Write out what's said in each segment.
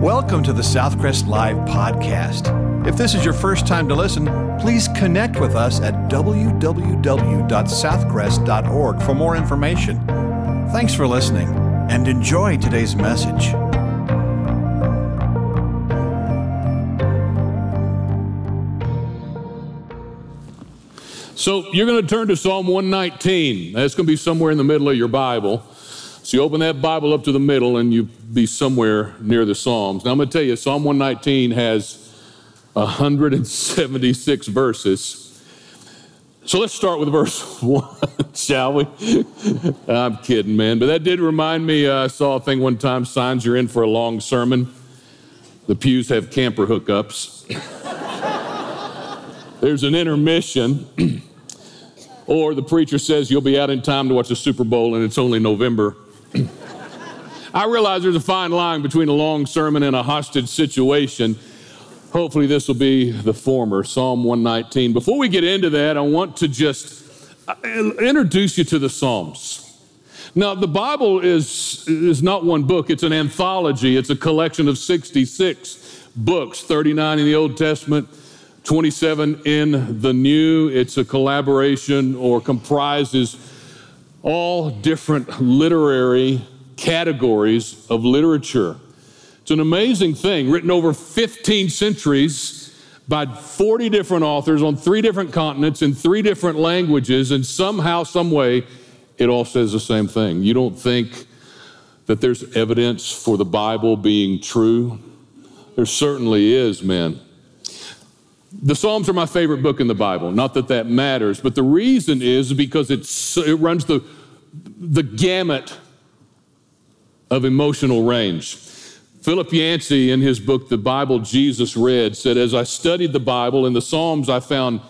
Welcome to the Southcrest Live podcast. If this is your first time to listen, please connect with us at www.southcrest.org for more information. Thanks for listening and enjoy today's message. So you're going to turn to Psalm 119. That's going to be somewhere in the middle of your Bible. So you open that Bible up to the middle and you'll be somewhere near the Psalms. Now I'm going to tell you, Psalm 119 has 176 verses. So let's start with verse 1, shall we? I'm kidding, man. But that did remind me, I saw a thing one time, signs you're in for a long sermon. The pews have camper hookups. There's an intermission. Or the preacher says you'll be out in time to watch the Super Bowl and it's only November. I realize there's a fine line between a long sermon and a hostage situation. Hopefully this will be the former, Psalm 119. Before we get into that, I want to just introduce you to the Psalms. Now, the Bible is not one book. It's an anthology. It's a collection of 66 books, 39 in the Old Testament, 27 in the new. It's a collaboration or comprises all different literary categories of literature. It's an amazing thing, written over 15 centuries by 40 different authors on 3 different continents in 3 different languages, and somehow, some way, it all says the same thing. You don't think that there's evidence for the Bible being true? There certainly is, man. The Psalms are my favorite book in the Bible. Not that that matters, but the reason is because it runs the gamut of emotional range. Philip Yancey, in his book, The Bible Jesus Read, said, as I studied the Bible in the Psalms, I found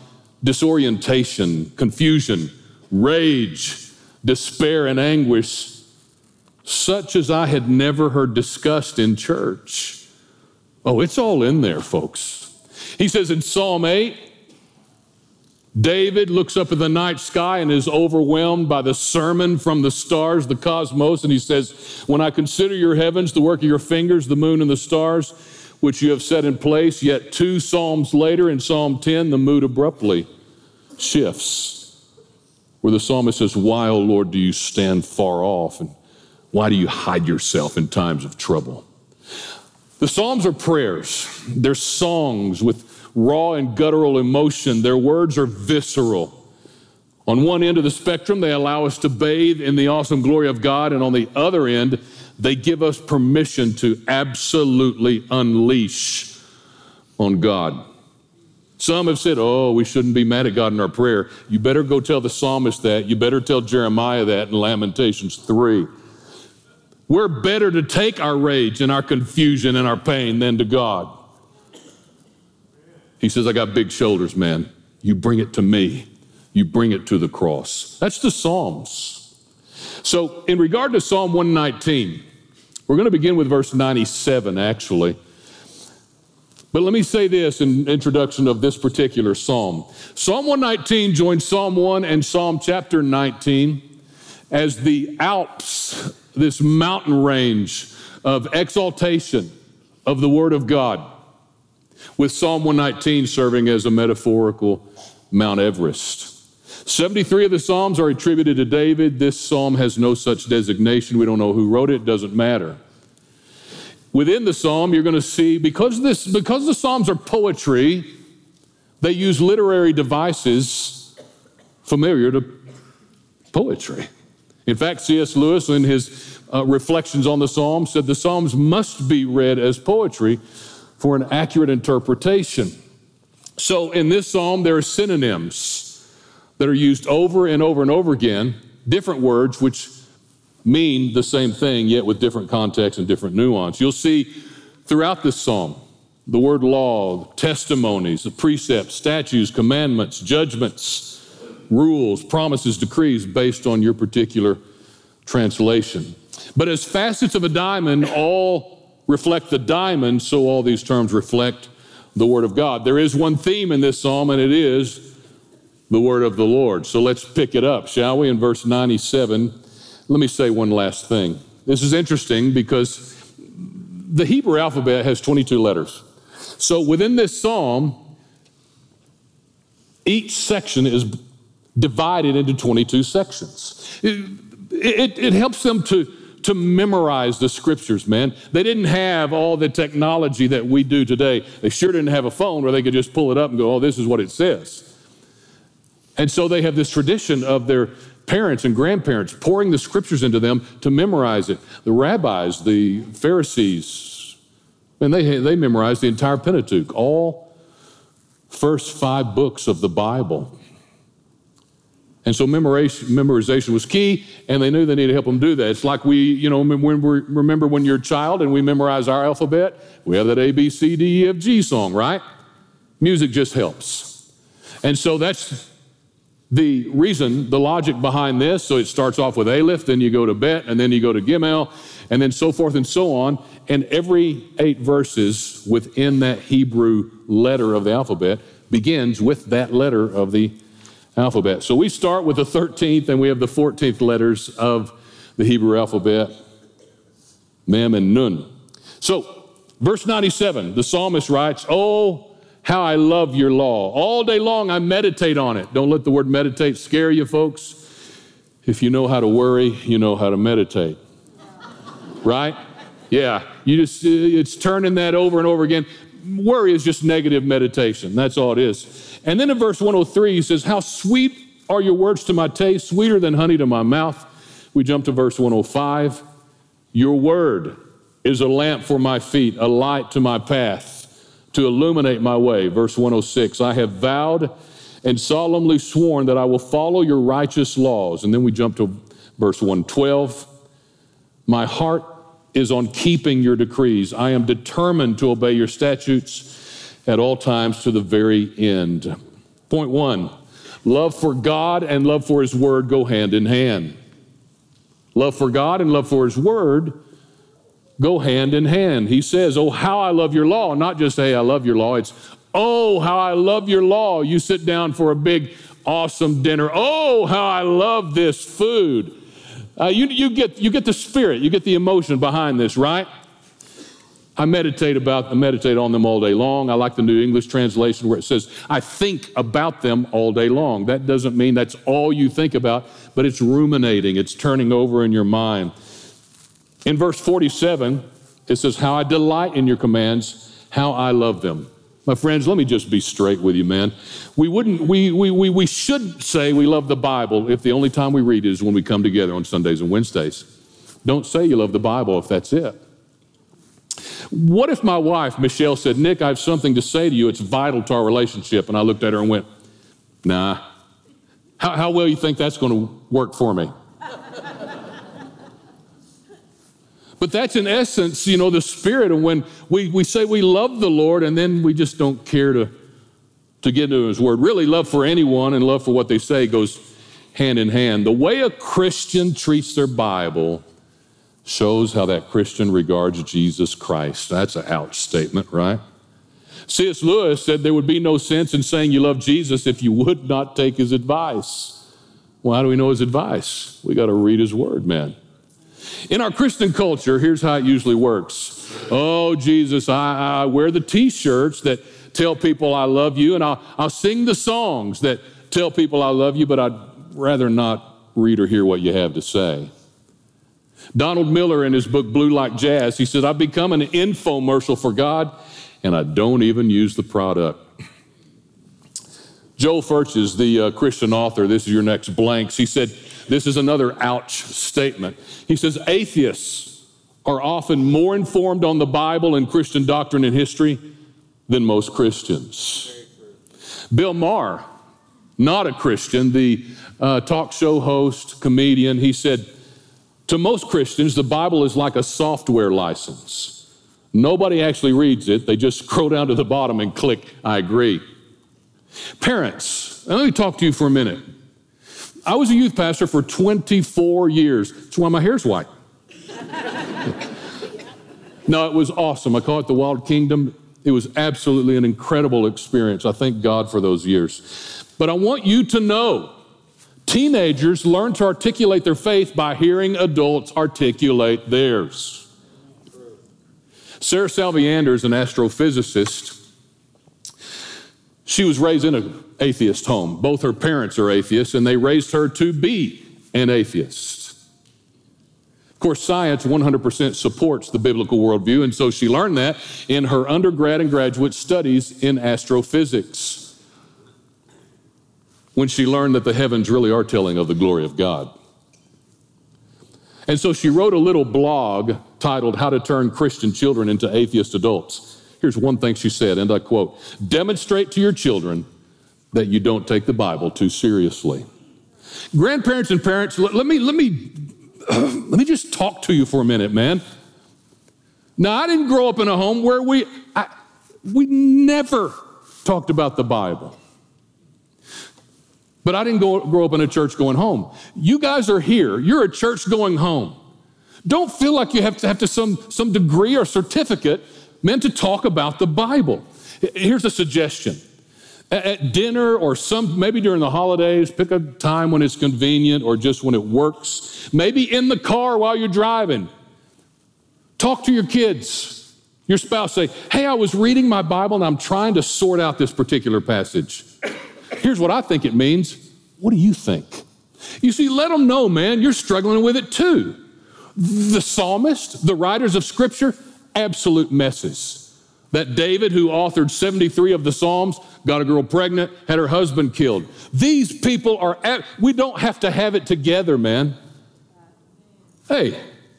disorientation, confusion, rage, despair, and anguish, such as I had never heard discussed in church. Oh, it's all in there, folks. He says in Psalm 8, David looks up at the night sky and is overwhelmed by the sermon from the stars, the cosmos, and he says, when I consider your heavens, the work of your fingers, the moon and the stars, which you have set in place, yet 2 psalms later in Psalm 10, the mood abruptly shifts, where the psalmist says, why, O Lord, do you stand far off, and why do you hide yourself in times of trouble? The Psalms are prayers. They're songs with raw and guttural emotion. Their words are visceral. On one end of the spectrum, they allow us to bathe in the awesome glory of God, and on the other end, they give us permission to absolutely unleash on God. Some have said, oh, we shouldn't be mad at God in our prayer. You better go tell the psalmist that. You better tell Jeremiah that in Lamentations 3. We're better to take our rage and our confusion and our pain than to God. He says, I got big shoulders, man. You bring it to me. You bring it to the cross. That's the Psalms. So in regard to Psalm 119, we're going to begin with verse 97, actually. But let me say this in introduction of this particular Psalm. Psalm 119 joins Psalm 1 and Psalm chapter 19 as the Alps, this mountain range of exaltation of the Word of God, with Psalm 119 serving as a metaphorical Mount Everest. 73 of the Psalms are attributed to David. This Psalm has no such designation. We don't know who wrote it. It doesn't matter. Within the Psalm, you're going to see, because the Psalms are poetry, they use literary devices familiar to poetry. In fact, C.S. Lewis, in his reflections on the Psalms, said the Psalms must be read as poetry for an accurate interpretation. So in this Psalm, there are synonyms that are used over and over and over again, different words which mean the same thing, yet with different context and different nuance. You'll see throughout this Psalm, the word law, the testimonies, the precepts, statutes, commandments, judgments, rules, promises, decrees based on your particular translation. But as facets of a diamond all reflect the diamond, so all these terms reflect the Word of God. There is one theme in this psalm, and it is the Word of the Lord. So let's pick it up, shall we, in verse 97. Let me say one last thing. This is interesting because the Hebrew alphabet has 22 letters. So within this psalm, each section is divided into 22 sections. It helps them to memorize the scriptures, man. They didn't have all the technology that we do today. They sure didn't have a phone where they could just pull it up and go, oh, this is what it says. And so they have this tradition of their parents and grandparents pouring the scriptures into them to memorize it. The rabbis, the Pharisees, and they memorized the entire Pentateuch, all first 5 books of the Bible. And so memorization was key, and they knew they needed to help them do that. It's like remember when you're a child and we memorize our alphabet? We have that A, B, C, D, E, F, G song, right? Music just helps. And so that's the reason, the logic behind this. So it starts off with Aleph, then you go to Bet, and then you go to Gimel, and then so forth and so on. And every 8 verses within that Hebrew letter of the alphabet begins with that letter of the alphabet. So we start with the 13th and we have the 14th letters of the Hebrew alphabet, Mem and Nun. So verse 97, the psalmist writes, oh, how I love your law. All day long I meditate on it. Don't let the word meditate scare you, folks. If you know how to worry, you know how to meditate. Right? Yeah. It's turning that over and over again. Worry is just negative meditation. That's all it is. And then in verse 103, he says, how sweet are your words to my taste, sweeter than honey to my mouth. We jump to verse 105. Your word is a lamp for my feet, a light to my path, to illuminate my way. Verse 106, I have vowed and solemnly sworn that I will follow your righteous laws. And then we jump to verse 112. My heart is on keeping your decrees. I am determined to obey your statutes at all times to the very end. Point 1, love for God and love for his word go hand in hand. Love for God and love for his word go hand in hand. He says, oh, how I love your law. Not just, hey, I love your law. It's, oh, how I love your law. You sit down for a big, awesome dinner. Oh, how I love this food. You get the spirit. You get the emotion behind this, right? I meditate on them all day long. I like the New English translation where it says, I think about them all day long. That doesn't mean that's all you think about, but it's ruminating. It's turning over in your mind. In verse 47, it says, how I delight in your commands, how I love them. My friends, let me just be straight with you, man. We should say we love the Bible if the only time we read it is when we come together on Sundays and Wednesdays. Don't say you love the Bible if that's it. What if my wife, Michelle, said, Nick, I have something to say to you. It's vital to our relationship. And I looked at her and went, nah. How well you think that's going to work for me? But that's in essence, the spirit of when we say we love the Lord and then we just don't care to get into his word. Really, love for anyone and love for what they say goes hand in hand. The way a Christian treats their Bible shows how that Christian regards Jesus Christ. That's an ouch statement, right? C.S. Lewis said there would be no sense in saying you love Jesus if you would not take his advice. Well, how do we know his advice? We got to read his word, man. In our Christian culture, here's how it usually works. Oh, Jesus, I wear the T-shirts that tell people I love you, and I'll sing the songs that tell people I love you, but I'd rather not read or hear what you have to say. Donald Miller, in his book, Blue Like Jazz, he said, I've become an infomercial for God, and I don't even use the product. Joel Furches, the Christian author, this is your next blanks, he said, this is another ouch statement. He says, atheists are often more informed on the Bible and Christian doctrine and history than most Christians. Bill Maher, not a Christian, the talk show host, comedian, he said, to most Christians, the Bible is like a software license. Nobody actually reads it. They just scroll down to the bottom and click, I agree. Parents, let me talk to you for a minute. I was a youth pastor for 24 years. That's why my hair's white. No, it was awesome. I call it the Wild Kingdom. It was absolutely an incredible experience. I thank God for those years. But I want you to know, teenagers learn to articulate their faith by hearing adults articulate theirs. Sarah Salviander is an astrophysicist. She was raised in an atheist home. Both her parents are atheists, and they raised her to be an atheist. Of course, science 100% supports the biblical worldview, and so she learned that in her undergrad and graduate studies in astrophysics, when she learned that the heavens really are telling of the glory of God. And so she wrote a little blog titled How to Turn Christian Children into Atheist Adults. Here's one thing she said, and I quote, "Demonstrate to your children that you don't take the Bible too seriously." Grandparents and parents, let me just talk to you for a minute, man. Now, I didn't grow up in a home where we never talked about the Bible. But I didn't grow up in a church going home. You guys are here. You're a church going home. Don't feel like you have to some degree or certificate meant to talk about the Bible. Here's a suggestion. At dinner or maybe during the holidays, pick a time when it's convenient or just when it works. Maybe in the car while you're driving. Talk to your kids, your spouse. Say, hey, I was reading my Bible and I'm trying to sort out this particular passage. Here's what I think it means. What do you think? You see, let them know, man, you're struggling with it too. The psalmist, the writers of Scripture, absolute messes. That David, who authored 73 of the Psalms, got a girl pregnant, had her husband killed. These people we don't have to have it together, man. Hey,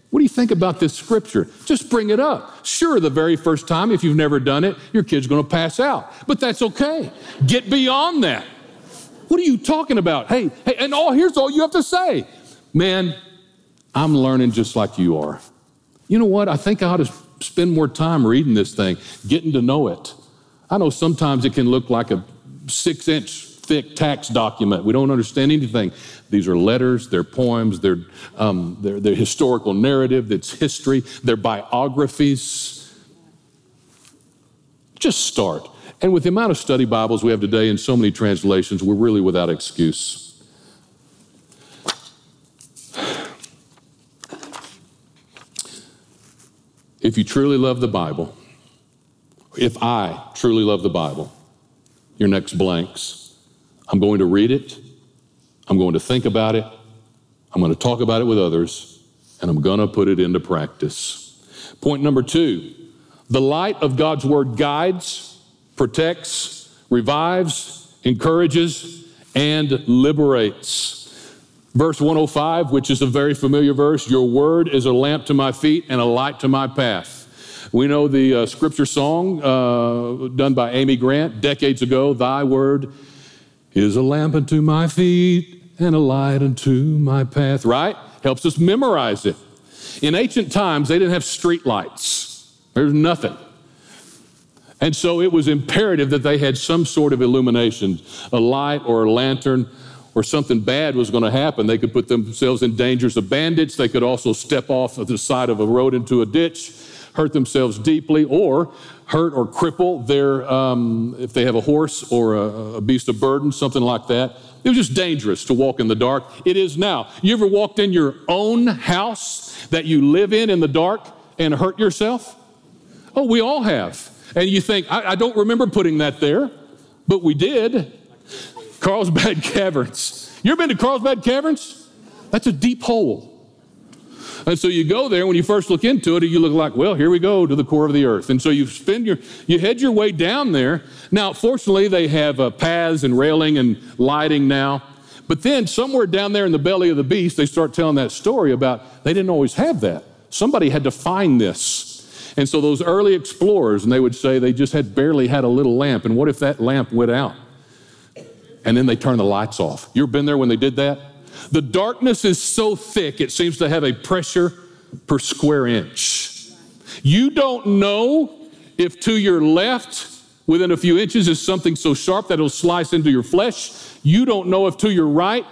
what do you think about this Scripture? Just bring it up. Sure, the very first time, if you've never done it, your kid's going to pass out. But that's okay. Get beyond that. What are you talking about? Hey, and here's all you have to say. Man, I'm learning just like you are. You know what? I think I ought to spend more time reading this thing, getting to know it. I know sometimes it can look like a 6-inch thick tax document. We don't understand anything. These are letters, they're poems, they're historical narrative, that's history, they're biographies. Just start. And with the amount of study Bibles we have today in so many translations, we're really without excuse. If you truly love the Bible, if I truly love the Bible, your next blanks, I'm going to read it, I'm going to think about it, I'm going to talk about it with others, and I'm going to put it into practice. Point number 2, the light of God's Word guides, protects, revives, encourages, and liberates. Verse 105, which is a very familiar verse, your word is a lamp to my feet and a light to my path. We know the scripture song done by Amy Grant decades ago, thy word is a lamp unto my feet and a light unto my path, right? Helps us memorize it. In ancient times, they didn't have street lights. There's nothing. And so it was imperative that they had some sort of illumination, a light or a lantern, or something bad was going to happen. They could put themselves in dangers of bandits. They could also step off the side of a road into a ditch, hurt themselves deeply, or hurt or cripple their, if they have a horse or a beast of burden, something like that. It was just dangerous to walk in the dark. It is now. You ever walked in your own house that you live in the dark and hurt yourself? Oh, we all have. And you think, I don't remember putting that there, but we did. Carlsbad Caverns. You ever been to Carlsbad Caverns? That's a deep hole. And so you go there, when you first look into it, you look like, well, here we go to the core of the earth. And so you head your way down there. Now, fortunately, they have paths and railing and lighting now. But then somewhere down there in the belly of the beast, they start telling that story about they didn't always have that. Somebody had to find this. And so those early explorers, and they would say they just had barely had a little lamp. And what if that lamp went out? And then they turn the lights off. You ever been there when they did that? The darkness is so thick, it seems to have a pressure per square inch. You don't know if to your left, within a few inches, is something so sharp that it'll slice into your flesh. You don't know if to your right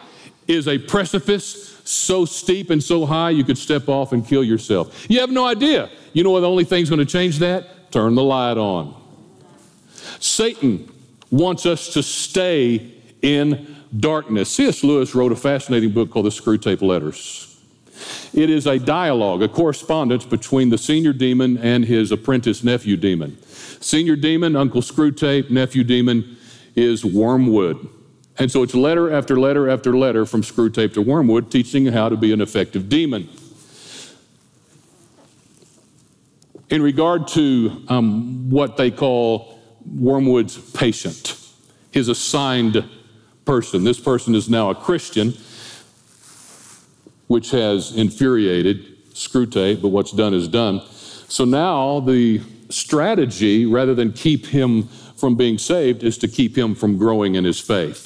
is a precipice so steep and so high you could step off and kill yourself. You have no idea. You know what the only thing's going to change that? Turn the light on. Satan wants us to stay in darkness. C.S. Lewis wrote a fascinating book called The Screwtape Letters. It is a dialogue, a correspondence between the senior demon and his apprentice nephew demon. Senior demon, Uncle Screwtape, nephew demon is Wormwood. And so it's letter after letter after letter from Screwtape to Wormwood, teaching how to be an effective demon. In regard to what they call Wormwood's patient, his assigned person, this person is now a Christian, which has infuriated Screwtape, but what's done is done. So now the strategy, rather than keep him from being saved, is to keep him from growing in his faith.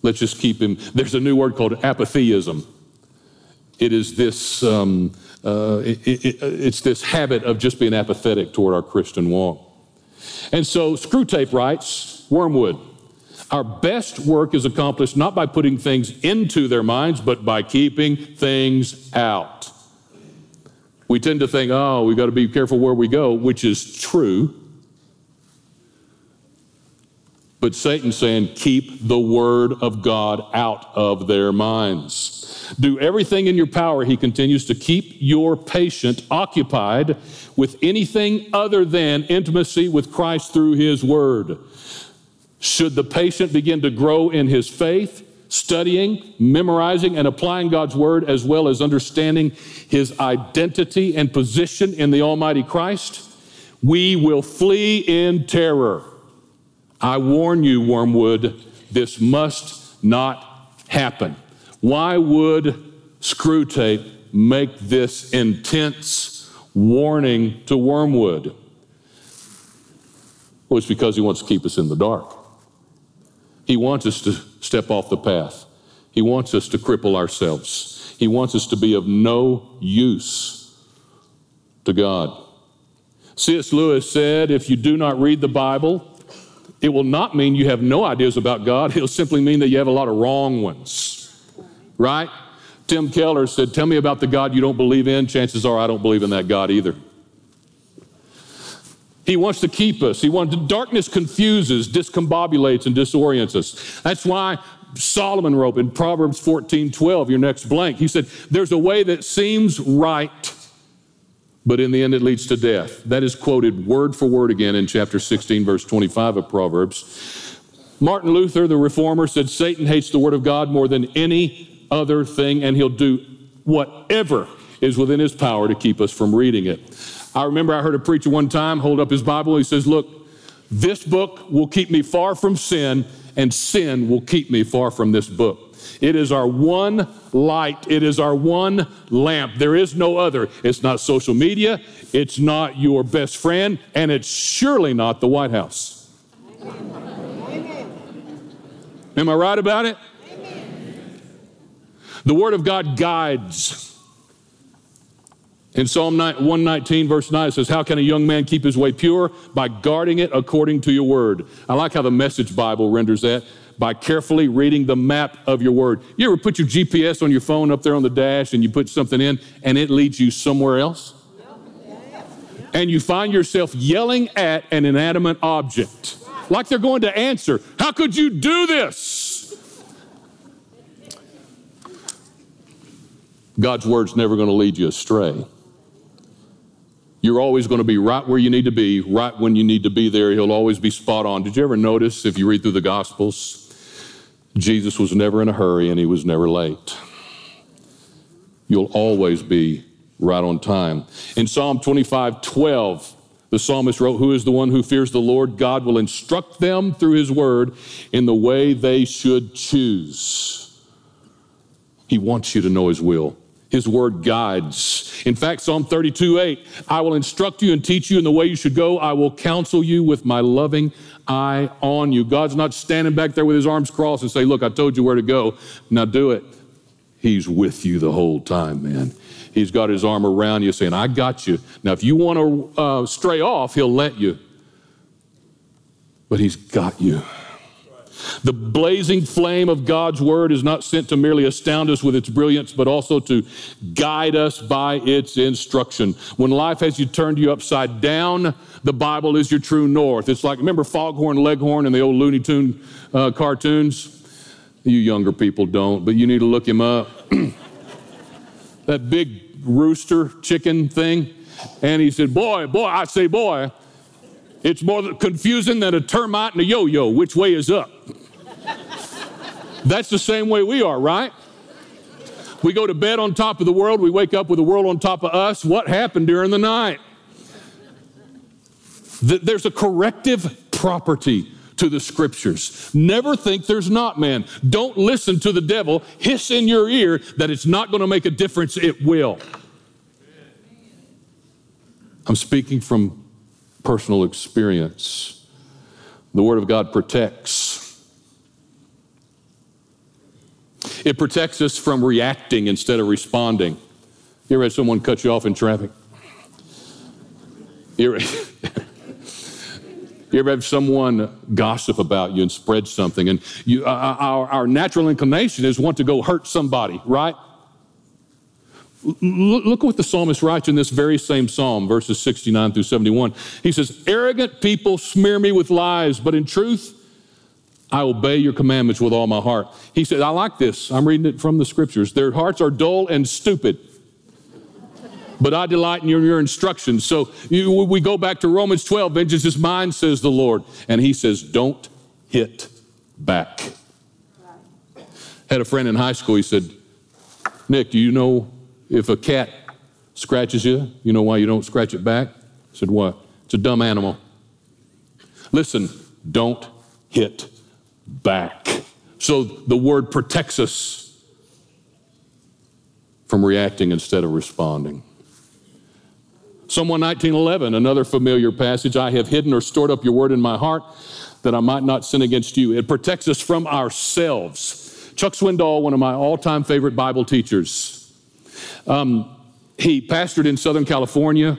Let's just keep him. There's a new word called apatheism. It is this, it's this habit of just being apathetic toward our Christian walk. And so Screwtape writes, Wormwood, our best work is accomplished not by putting things into their minds, but by keeping things out. We tend to think, oh, we've got to be careful where we go, which is true. But Satan's saying, keep the word of God out of their minds. Do everything in your power, he continues, to keep your patient occupied with anything other than intimacy with Christ through his word. Should the patient begin to grow in his faith, studying, memorizing, and applying God's word, as well as understanding his identity and position in the Almighty Christ, we will flee in terror. I warn you, Wormwood, this must not happen. Why would Screwtape make this intense warning to Wormwood? Well, it's because he wants to keep us in the dark. He wants us to step off the path. He wants us to cripple ourselves. He wants us to be of no use to God. C.S. Lewis said, if you do not read the Bible, it will not mean you have no ideas about God. It'll simply mean that you have a lot of wrong ones, right? Tim Keller said, tell me about the God you don't believe in. Chances are I don't believe in that God either. He wants to keep us. Darkness confuses, discombobulates, and disorients us. That's why Solomon wrote in Proverbs 14:12, your next blank, he said, there's a way that seems right, but in the end it leads to death. That is quoted word for word again in chapter 16, verse 25 of Proverbs. Martin Luther, the reformer, said Satan hates the word of God more than any other thing, and he'll do whatever is within his power to keep us from reading it. I remember I heard a preacher one time hold up his Bible. He says, look, this book will keep me far from sin, and sin will keep me far from this book. It is our one light. It is our one lamp. There is no other. It's not social media. It's not your best friend. And it's surely not the White House. Amen. Am I right about it? Amen. The Word of God guides. In Psalm 119, verse 9, it says, how can a young man keep his way pure? By guarding it according to your word. I like how the Message Bible renders that. By carefully reading the map of your word. You ever put your GPS on your phone up there on the dash and you put something in and it leads you somewhere else? And you find yourself yelling at an inanimate object. Like they're going to answer. How could you do this? God's word's never going to lead you astray. You're always going to be right where you need to be, right when you need to be there. He'll always be spot on. Did you ever notice, if you read through the Gospels, Jesus was never in a hurry and he was never late. You'll always be right on time. In Psalm 25:12, the psalmist wrote, who is the one who fears the Lord? God will instruct them through his word in the way they should choose. He wants you to know his will. His word guides. In fact, Psalm 32:8, I will instruct you and teach you in the way you should go. I will counsel you with my loving eye on you. God's not standing back there with his arms crossed and say, look, I told you where to go. Now do it. He's with you the whole time, man. He's got his arm around you saying, I got you. Now, if you want to stray off, he'll let you. But he's got you. The blazing flame of God's word is not sent to merely astound us with its brilliance, but also to guide us by its instruction. When life has turned you upside down, the Bible is your true north. It's like, remember Foghorn Leghorn and the old Looney Tune cartoons? You younger people don't, but you need to look him up. that big rooster chicken thing. And he said, boy, I say, boy, it's more confusing than a termite and a yo-yo. Which way is up? That's the same way we are, right? We go to bed on top of the world. We wake up with the world on top of us. What happened during the night? There's a corrective property to the Scriptures. Never think there's not, man. Don't listen to the devil hiss in your ear that it's not going to make a difference. It will. I'm speaking from personal experience. The Word of God protects. It protects us from reacting instead of responding. You ever had someone cut you off in traffic? You ever have someone gossip about you and spread something? And you, our natural inclination is want to go hurt somebody, right? Look what the psalmist writes in this very same psalm, verses 69 through 71. He says, arrogant people smear me with lies, but in truth, I obey your commandments with all my heart. He said, I like this. I'm reading it from the Scriptures. Their hearts are dull and stupid, but I delight in your instructions. So we go back to Romans 12. Vengeance is mine, says the Lord. And he says, don't hit back. Right. Had a friend in high school. He said, Nick, do you know if a cat scratches you, you know why you don't scratch it back? I said, what? It's a dumb animal. Listen, don't hit back. So the Word protects us from reacting instead of responding. Psalm 119:11, another familiar passage. I have hidden or stored up your word in my heart that I might not sin against you. It protects us from ourselves. Chuck Swindoll, one of my all-time favorite Bible teachers. He pastored in Southern California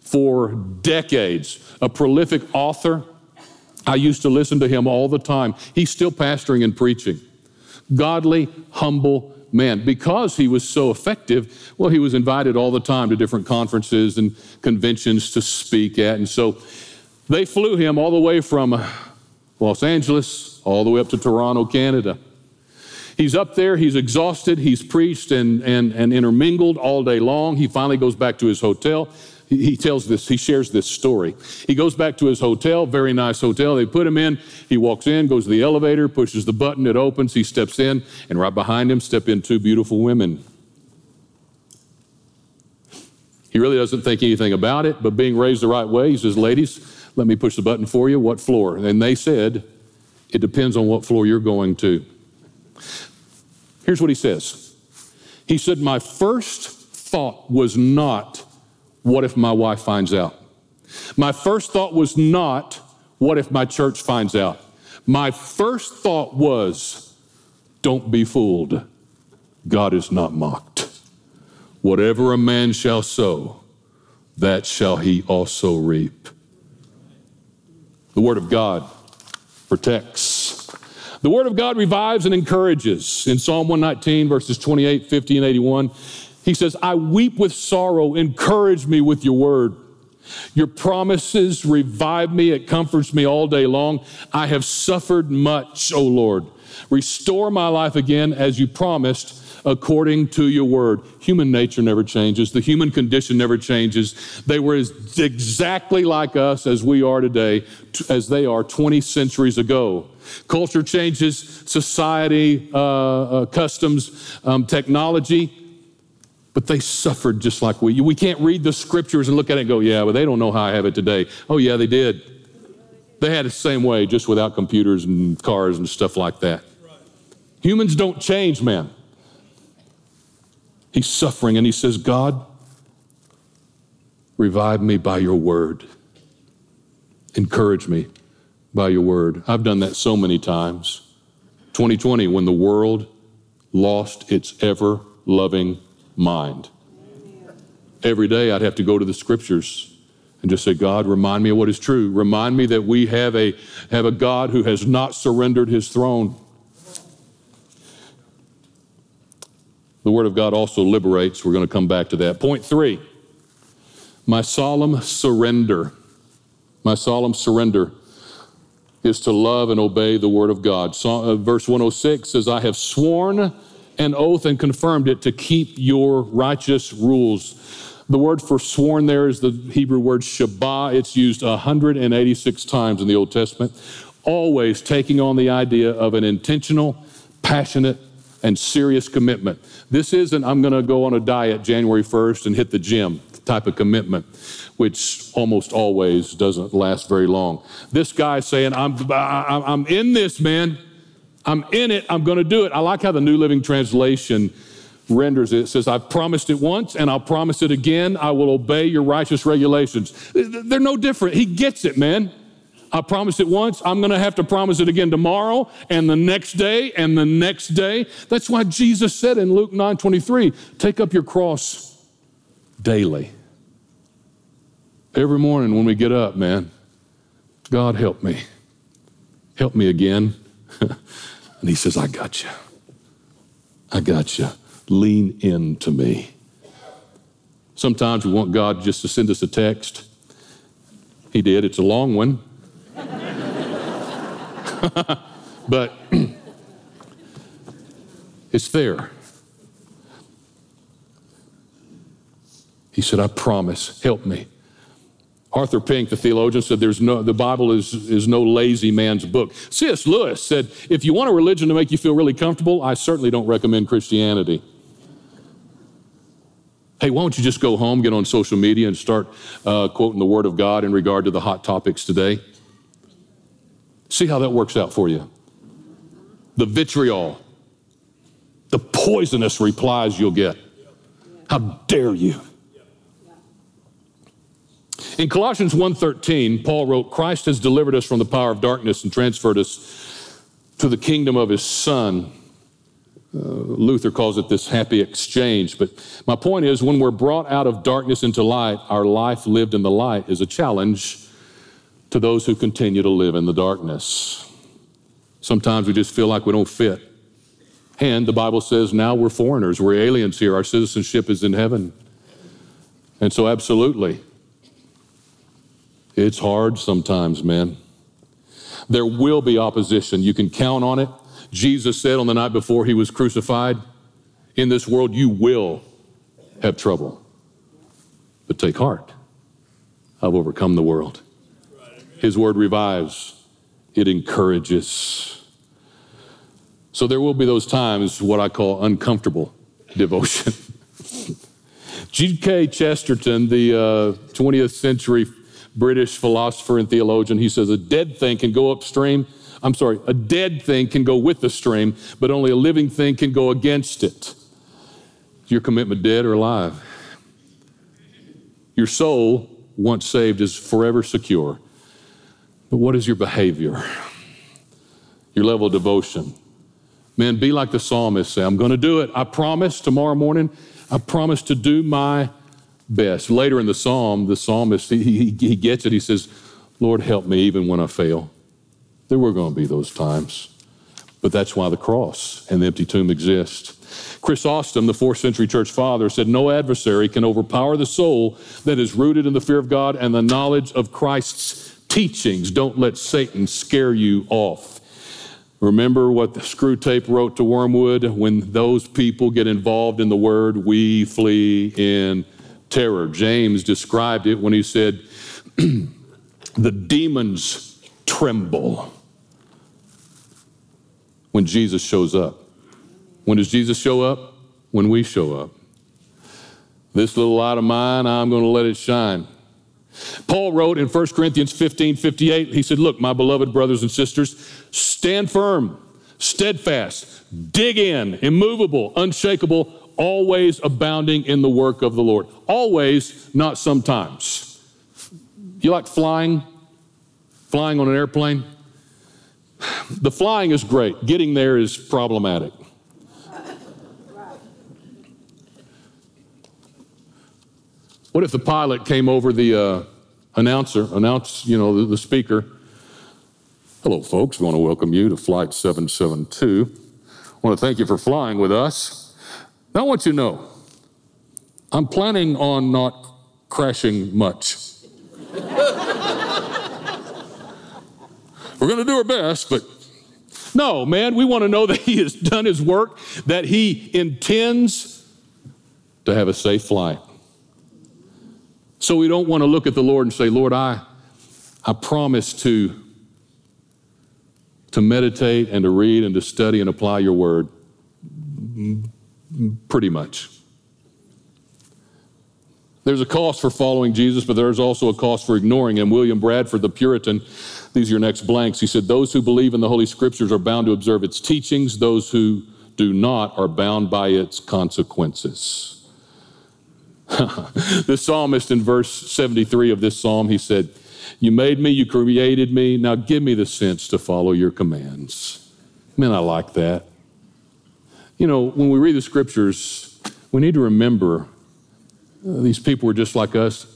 for decades, a prolific author. I used to listen to him all the time. He's still pastoring and preaching. Godly, humble man. Because he was so effective, well, he was invited all the time to different conferences and conventions to speak at. And so they flew him all the way from Los Angeles all the way up to Toronto, Canada. He's up there. He's exhausted. He's preached and intermingled all day long. He finally goes back to his hotel. He tells this, he shares this story. He goes back to his hotel, very nice hotel. They put him in. He walks in, goes to the elevator, pushes the button, it opens, he steps in, and right behind him step in two beautiful women. He really doesn't think anything about it, but being raised the right way, he says, ladies, let me push the button for you. What floor? And they said, it depends on what floor you're going to. Here's what he says. He said, my first thought was not, what if my wife finds out? My first thought was not, what if my church finds out? My first thought was, don't be fooled. God is not mocked. Whatever a man shall sow, that shall he also reap. The Word of God protects. The Word of God revives and encourages. In Psalm 119, verses 28, 50, and 81, he says, I weep with sorrow, encourage me with your word. Your promises revive me, it comforts me all day long. I have suffered much, O Lord. Restore my life again as you promised, according to your word. Human nature never changes. The human condition never changes. They were exactly like us as we are today, as they are 20 centuries ago. Culture changes, society, customs, technology. But they suffered just like we. We can't read the Scriptures and look at it and go, yeah, but they don't know how I have it today. Oh, yeah, they did. They had it the same way, just without computers and cars and stuff like that. Right. Humans don't change, man. He's suffering, and he says, God, revive me by your word. Encourage me by your word. I've done that so many times. 2020, when the world lost its ever-loving mind. Every day I'd have to go to the Scriptures and just say, God, remind me of what is true. Remind me that we have a God who has not surrendered his throne. The Word of God also liberates. We're going to come back to that. Point three, my solemn surrender. My solemn surrender is to love and obey the Word of God. Verse 106 says, I have sworn an oath and confirmed it to keep your righteous rules. The word for sworn there is the Hebrew word shabbat. It's used 186 times in the Old Testament, always taking on the idea of an intentional, passionate, and serious commitment. This isn't, I'm going to go on a diet January 1st and hit the gym type of commitment, which almost always doesn't last very long. This guy saying, I'm in this, man. I'm in it. I'm going to do it. I like how the New Living Translation renders it. It says, I've promised it once and I'll promise it again. I will obey your righteous regulations. They're no different. He gets it, man. I promised it once. I'm going to have to promise it again tomorrow and the next day and the next day. That's why Jesus said in Luke 9:23, take up your cross daily. Every morning when we get up, man, God help me. Help me again. And he says, I got you. I got you. Lean into me. Sometimes we want God just to send us a text. He did. It's a long one. But it's there. He said, I promise, help me. Arthur Pink, the theologian, said the Bible is no lazy man's book. C.S. Lewis said, if you want a religion to make you feel really comfortable, I certainly don't recommend Christianity. Hey, why don't you just go home, get on social media, and start quoting the Word of God in regard to the hot topics today? See how that works out for you. The vitriol, the poisonous replies you'll get. How dare you? In Colossians 1:13, Paul wrote, Christ has delivered us from the power of darkness and transferred us to the kingdom of his Son. Luther calls it this happy exchange. But my point is, when we're brought out of darkness into light, our life lived in the light is a challenge to those who continue to live in the darkness. Sometimes we just feel like we don't fit. And the Bible says now we're foreigners, we're aliens here, our citizenship is in heaven. And so absolutely, it's hard sometimes, man. There will be opposition, you can count on it. Jesus said on the night before he was crucified, in this world you will have trouble, but take heart, I've overcome the world. His word revives, it encourages. So there will be those times, what I call uncomfortable devotion. G.K. Chesterton, the 20th century British philosopher and theologian, he says, a dead thing can go with the stream, but only a living thing can go against it. Is your commitment dead or alive? Your soul, once saved, is forever secure. But what is your behavior, your level of devotion? Man, be like the psalmist, say, I'm going to do it. I promise tomorrow morning, I promise to do my best. Later in the psalm, the psalmist, he gets it. He says, Lord, help me even when I fail. There were going to be those times. But that's why the cross and the empty tomb exist. Chrysostom, the 4th century church father, said, no adversary can overpower the soul that is rooted in the fear of God and the knowledge of Christ's teachings. Don't let Satan scare you off. Remember what the Screwtape wrote to Wormwood? When those people get involved in the word, we flee in terror. James described it when he said, the demons tremble when Jesus shows up. When does Jesus show up? When we show up. This little light of mine, I'm going to let it shine. Paul wrote in 1 Corinthians 15:58, he said, look, my beloved brothers and sisters, stand firm, steadfast, dig in, immovable, unshakable, always abounding in the work of the Lord. Always, not sometimes. You like flying? Flying on an airplane? The flying is great. Getting there is problematic. What if the pilot came over the the speaker? Hello, folks. We want to welcome you to Flight 772. I want to thank you for flying with us. Now, I want you to know, I'm planning on not crashing much. We're going to do our best, but No, man, we want to know that he has done his work, that he intends to have a safe flight. So we don't want to look at the Lord and say, Lord, I promise to meditate and to read and to study and apply your word pretty much. There's a cost for following Jesus, but there's also a cost for ignoring him. William Bradford, the Puritan, these are your next blanks. He said, those who believe in the Holy Scriptures are bound to observe its teachings. Those who do not are bound by its consequences. The psalmist in verse 73 of this psalm, he said, you made me, you created me, now give me the sense to follow your commands. Man, I like that. You know, when we read the Scriptures, we need to remember these people were just like us,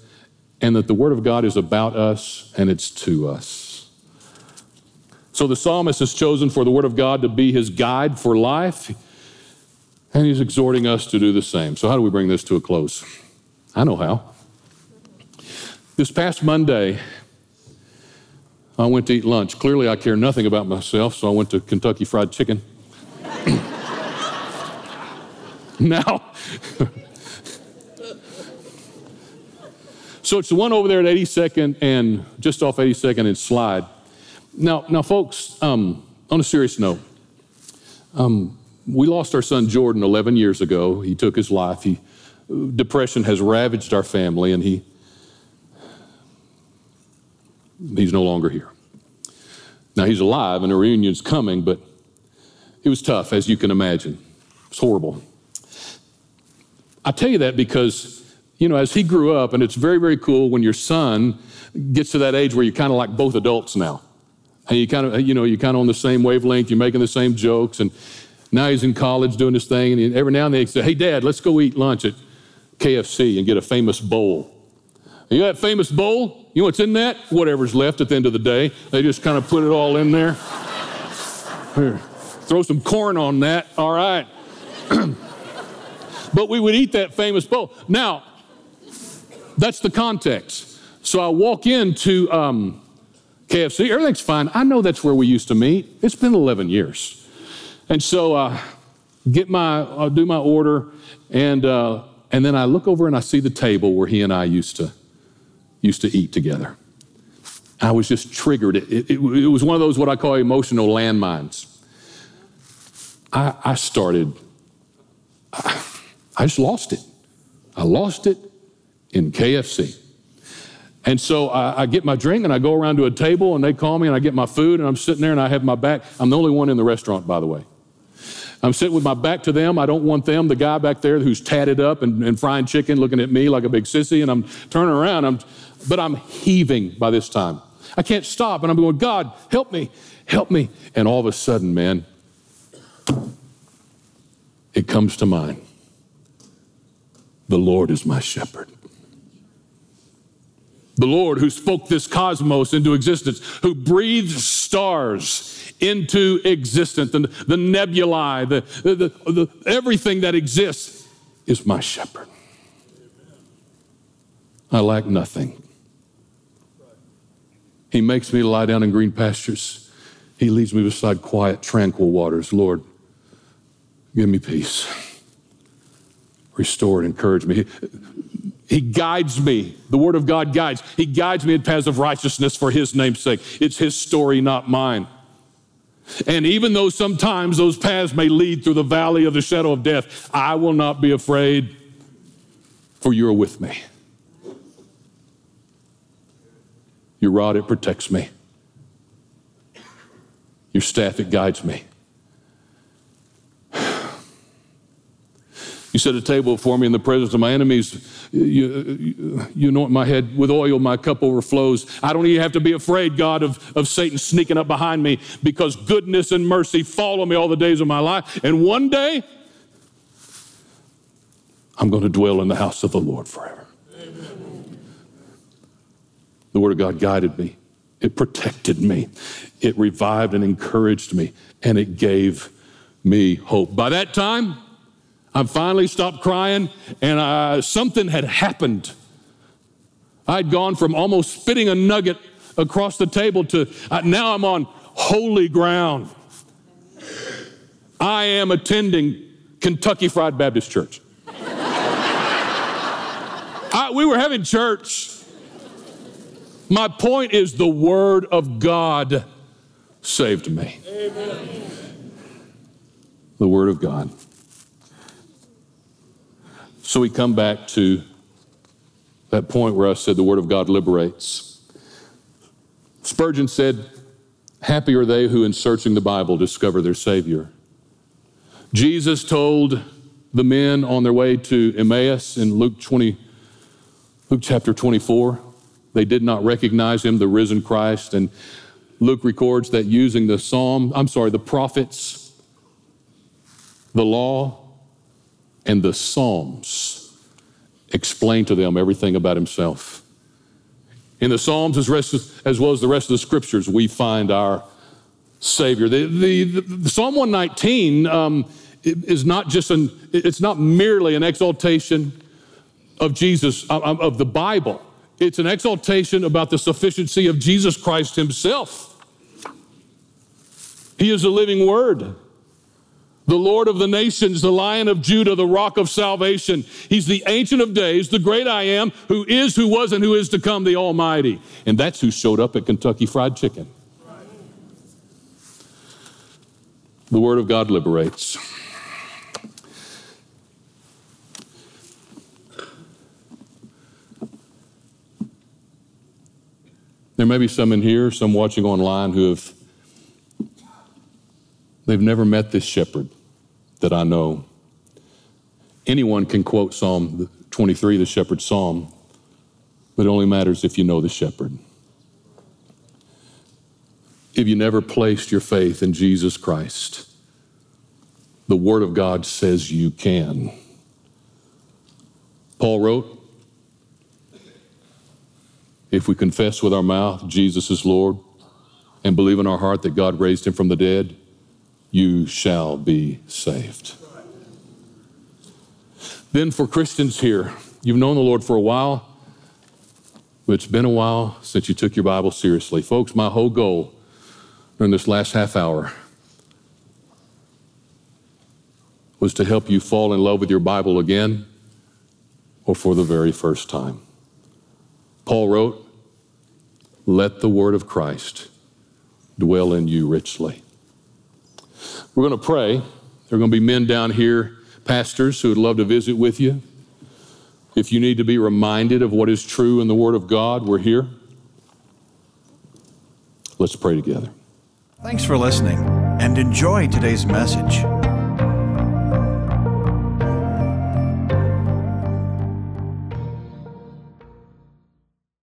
and that the Word of God is about us and it's to us. So the psalmist has chosen for the Word of God to be his guide for life, and he's exhorting us to do the same. So how do we bring this to a close? I know how. This past Monday, I went to eat lunch. Clearly, I care nothing about myself, so I went to Kentucky Fried Chicken. Now, so it's the one over there at 82nd and just off 82nd and Slide. Now folks, on a serious note, we lost our son Jordan 11 years ago. He took his life. Depression has ravaged our family, and he's no longer here. Now, he's alive, and a reunion's coming, but it was tough, as you can imagine. It's horrible. I tell you that because, you know, as he grew up, and it's very, very cool when your son gets to that age where you're kind of like both adults now. And you're kind of on the same wavelength, you're making the same jokes, and now he's in college doing this thing, and every now and then he says, hey, Dad, let's go eat lunch at KFC and get a famous bowl. You know that famous bowl? You know what's in that? Whatever's left at the end of the day. They just kind of put it all in there. Here, throw some corn on that. All right. But we would eat that famous bowl. Now, that's the context. So I walk into KFC. Everything's fine. I know that's where we used to meet. It's been 11 years. And so I'll do my order, and then I look over and I see the table where he and I used to eat together. I was just triggered. It was one of those what I call emotional landmines. I just lost it. I lost it in KFC. And so I get my drink and I go around to a table and they call me and I get my food and I'm sitting there and I have my back. I'm the only one in the restaurant, by the way. I'm sitting with my back to them. I don't want them. The guy back there who's tatted up and frying chicken looking at me like a big sissy, and I'm turning around. But I'm heaving by this time. I can't stop, and I'm going, God, help me, help me. And all of a sudden, man, it comes to mind. The Lord is my shepherd. The Lord who spoke this cosmos into existence, who breathed stars into existence, the nebulae, the everything that exists is my shepherd. I lack nothing. He makes me lie down in green pastures. He leads me beside quiet, tranquil waters. Lord, give me peace. Restore and encourage me. He guides me. The Word of God guides. He guides me in paths of righteousness for His name's sake. It's His story, not mine. And even though sometimes those paths may lead through the valley of the shadow of death, I will not be afraid, for you are with me. Your rod, it protects me. Your staff, it guides me. You set a table for me in the presence of my enemies. You anoint my head with oil. My cup overflows. I don't even have to be afraid, God, of Satan sneaking up behind me, because goodness and mercy follow me all the days of my life. And one day, I'm going to dwell in the house of the Lord forever. Amen. The Word of God guided me. It protected me. It revived and encouraged me. And it gave me hope. By that time, I finally stopped crying, and something had happened. I'd gone from almost spitting a nugget across the table to now I'm on holy ground. I am attending Kentucky Fried Baptist Church. We were having church. My point is the Word of God saved me. Amen. The Word of God. So we come back to that point where I said the Word of God liberates. Spurgeon said, "Happy are they who in searching the Bible discover their Savior." Jesus told the men on their way to Emmaus in Luke chapter 24, they did not recognize him, the risen Christ. And Luke records that using the prophets, the law, and the Psalms explained to them everything about himself. In the Psalms, as well as the rest of the Scriptures, we find our Savior. The Psalm 119 is not just it's not merely an exaltation of Jesus, of the Bible. It's an exaltation about the sufficiency of Jesus Christ himself. He is the living Word, the Lord of the nations, the Lion of Judah, the Rock of salvation. He's the Ancient of Days, the Great I Am, who is, who was, and who is to come, the Almighty. And that's who showed up at Kentucky Fried Chicken. The Word of God liberates. There may be some in here, some watching online they've never met this shepherd that I know. Anyone can quote Psalm 23, the shepherd's psalm, but it only matters if you know the shepherd. If you never placed your faith in Jesus Christ, the Word of God says you can. Paul wrote, if we confess with our mouth Jesus is Lord and believe in our heart that God raised him from the dead, you shall be saved. Then for Christians here, you've known the Lord for a while, but it's been a while since you took your Bible seriously. Folks, my whole goal during this last half hour was to help you fall in love with your Bible again or for the very first time. Paul wrote, "Let the word of Christ dwell in you richly." We're going to pray. There are going to be men down here, pastors, who would love to visit with you. If you need to be reminded of what is true in the Word of God, we're here. Let's pray together. Thanks for listening and enjoy today's message.